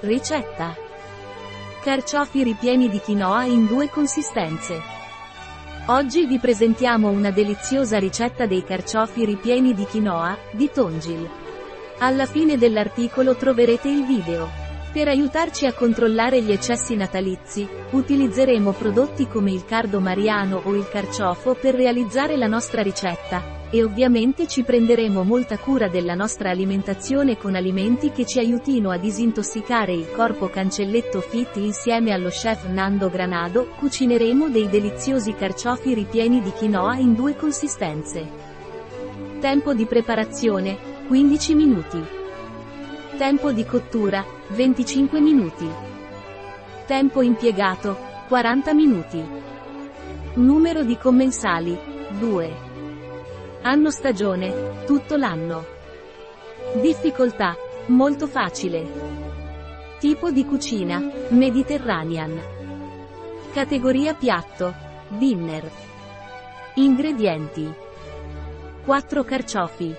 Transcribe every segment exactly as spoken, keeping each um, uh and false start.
Ricetta. Carciofi ripieni di quinoa in due consistenze. Oggi vi presentiamo una deliziosa ricetta dei carciofi ripieni di quinoa, di Tongil. Alla fine dell'articolo troverete il video. Per aiutarci a controllare gli eccessi natalizi, utilizzeremo prodotti come il cardo mariano o il carciofo per realizzare la nostra ricetta. E ovviamente ci prenderemo molta cura della nostra alimentazione con alimenti che ci aiutino a disintossicare il corpo. Cancelletto Fit. Insieme allo chef Nando Granado, cucineremo dei deliziosi carciofi ripieni di quinoa in due consistenze. Tempo di preparazione, quindici minuti. Tempo di cottura, venticinque minuti. Tempo impiegato, quaranta minuti. Numero di commensali, due. Anno stagione, tutto l'anno. Difficoltà, molto facile. Tipo di cucina, mediterranean. Categoria piatto, dinner. Ingredienti. quattro carciofi.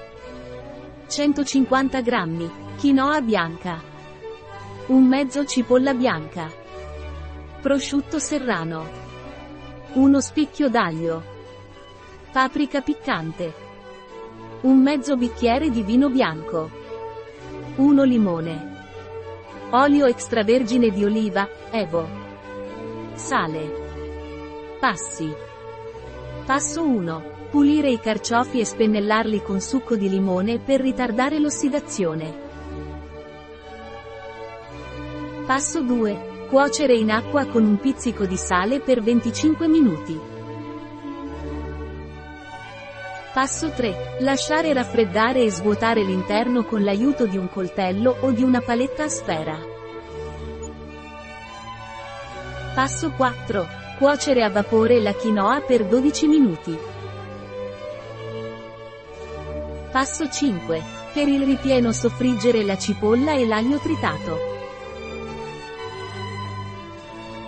centocinquanta grammi, quinoa bianca. Un mezzo cipolla bianca. Prosciutto serrano. Uno spicchio d'aglio. Paprika piccante. Un mezzo bicchiere di vino bianco. uno limone. Olio extravergine di oliva, evo. Sale. Passi. Passo uno. Pulire i carciofi e spennellarli con succo di limone per ritardare l'ossidazione. Passo due. Cuocere in acqua con un pizzico di sale per venticinque minuti. Passo tre. Lasciare raffreddare e svuotare l'interno con l'aiuto di un coltello o di una paletta a sfera. Passo quattro. Cuocere a vapore la quinoa per dodici minuti. Passo cinque. Per il ripieno soffriggere la cipolla e l'aglio tritato.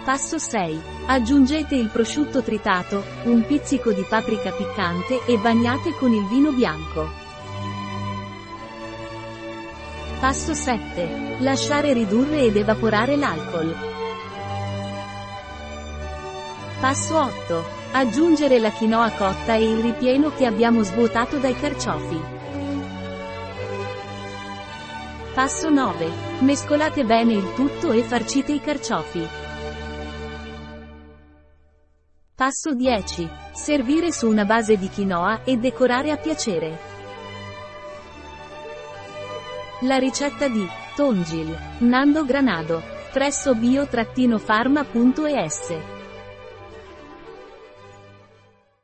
Passo sei. Aggiungete il prosciutto tritato, un pizzico di paprika piccante e bagnate con il vino bianco. Passo sette. Lasciare ridurre ed evaporare l'alcol. Passo otto. Aggiungere la quinoa cotta e il ripieno che abbiamo svuotato dai carciofi. Passo nove. Mescolate bene il tutto e farcite i carciofi. Passo dieci. Servire su una base di quinoa e decorare a piacere. La ricetta di Tongil, Nando Granado, presso bio farma punto e s.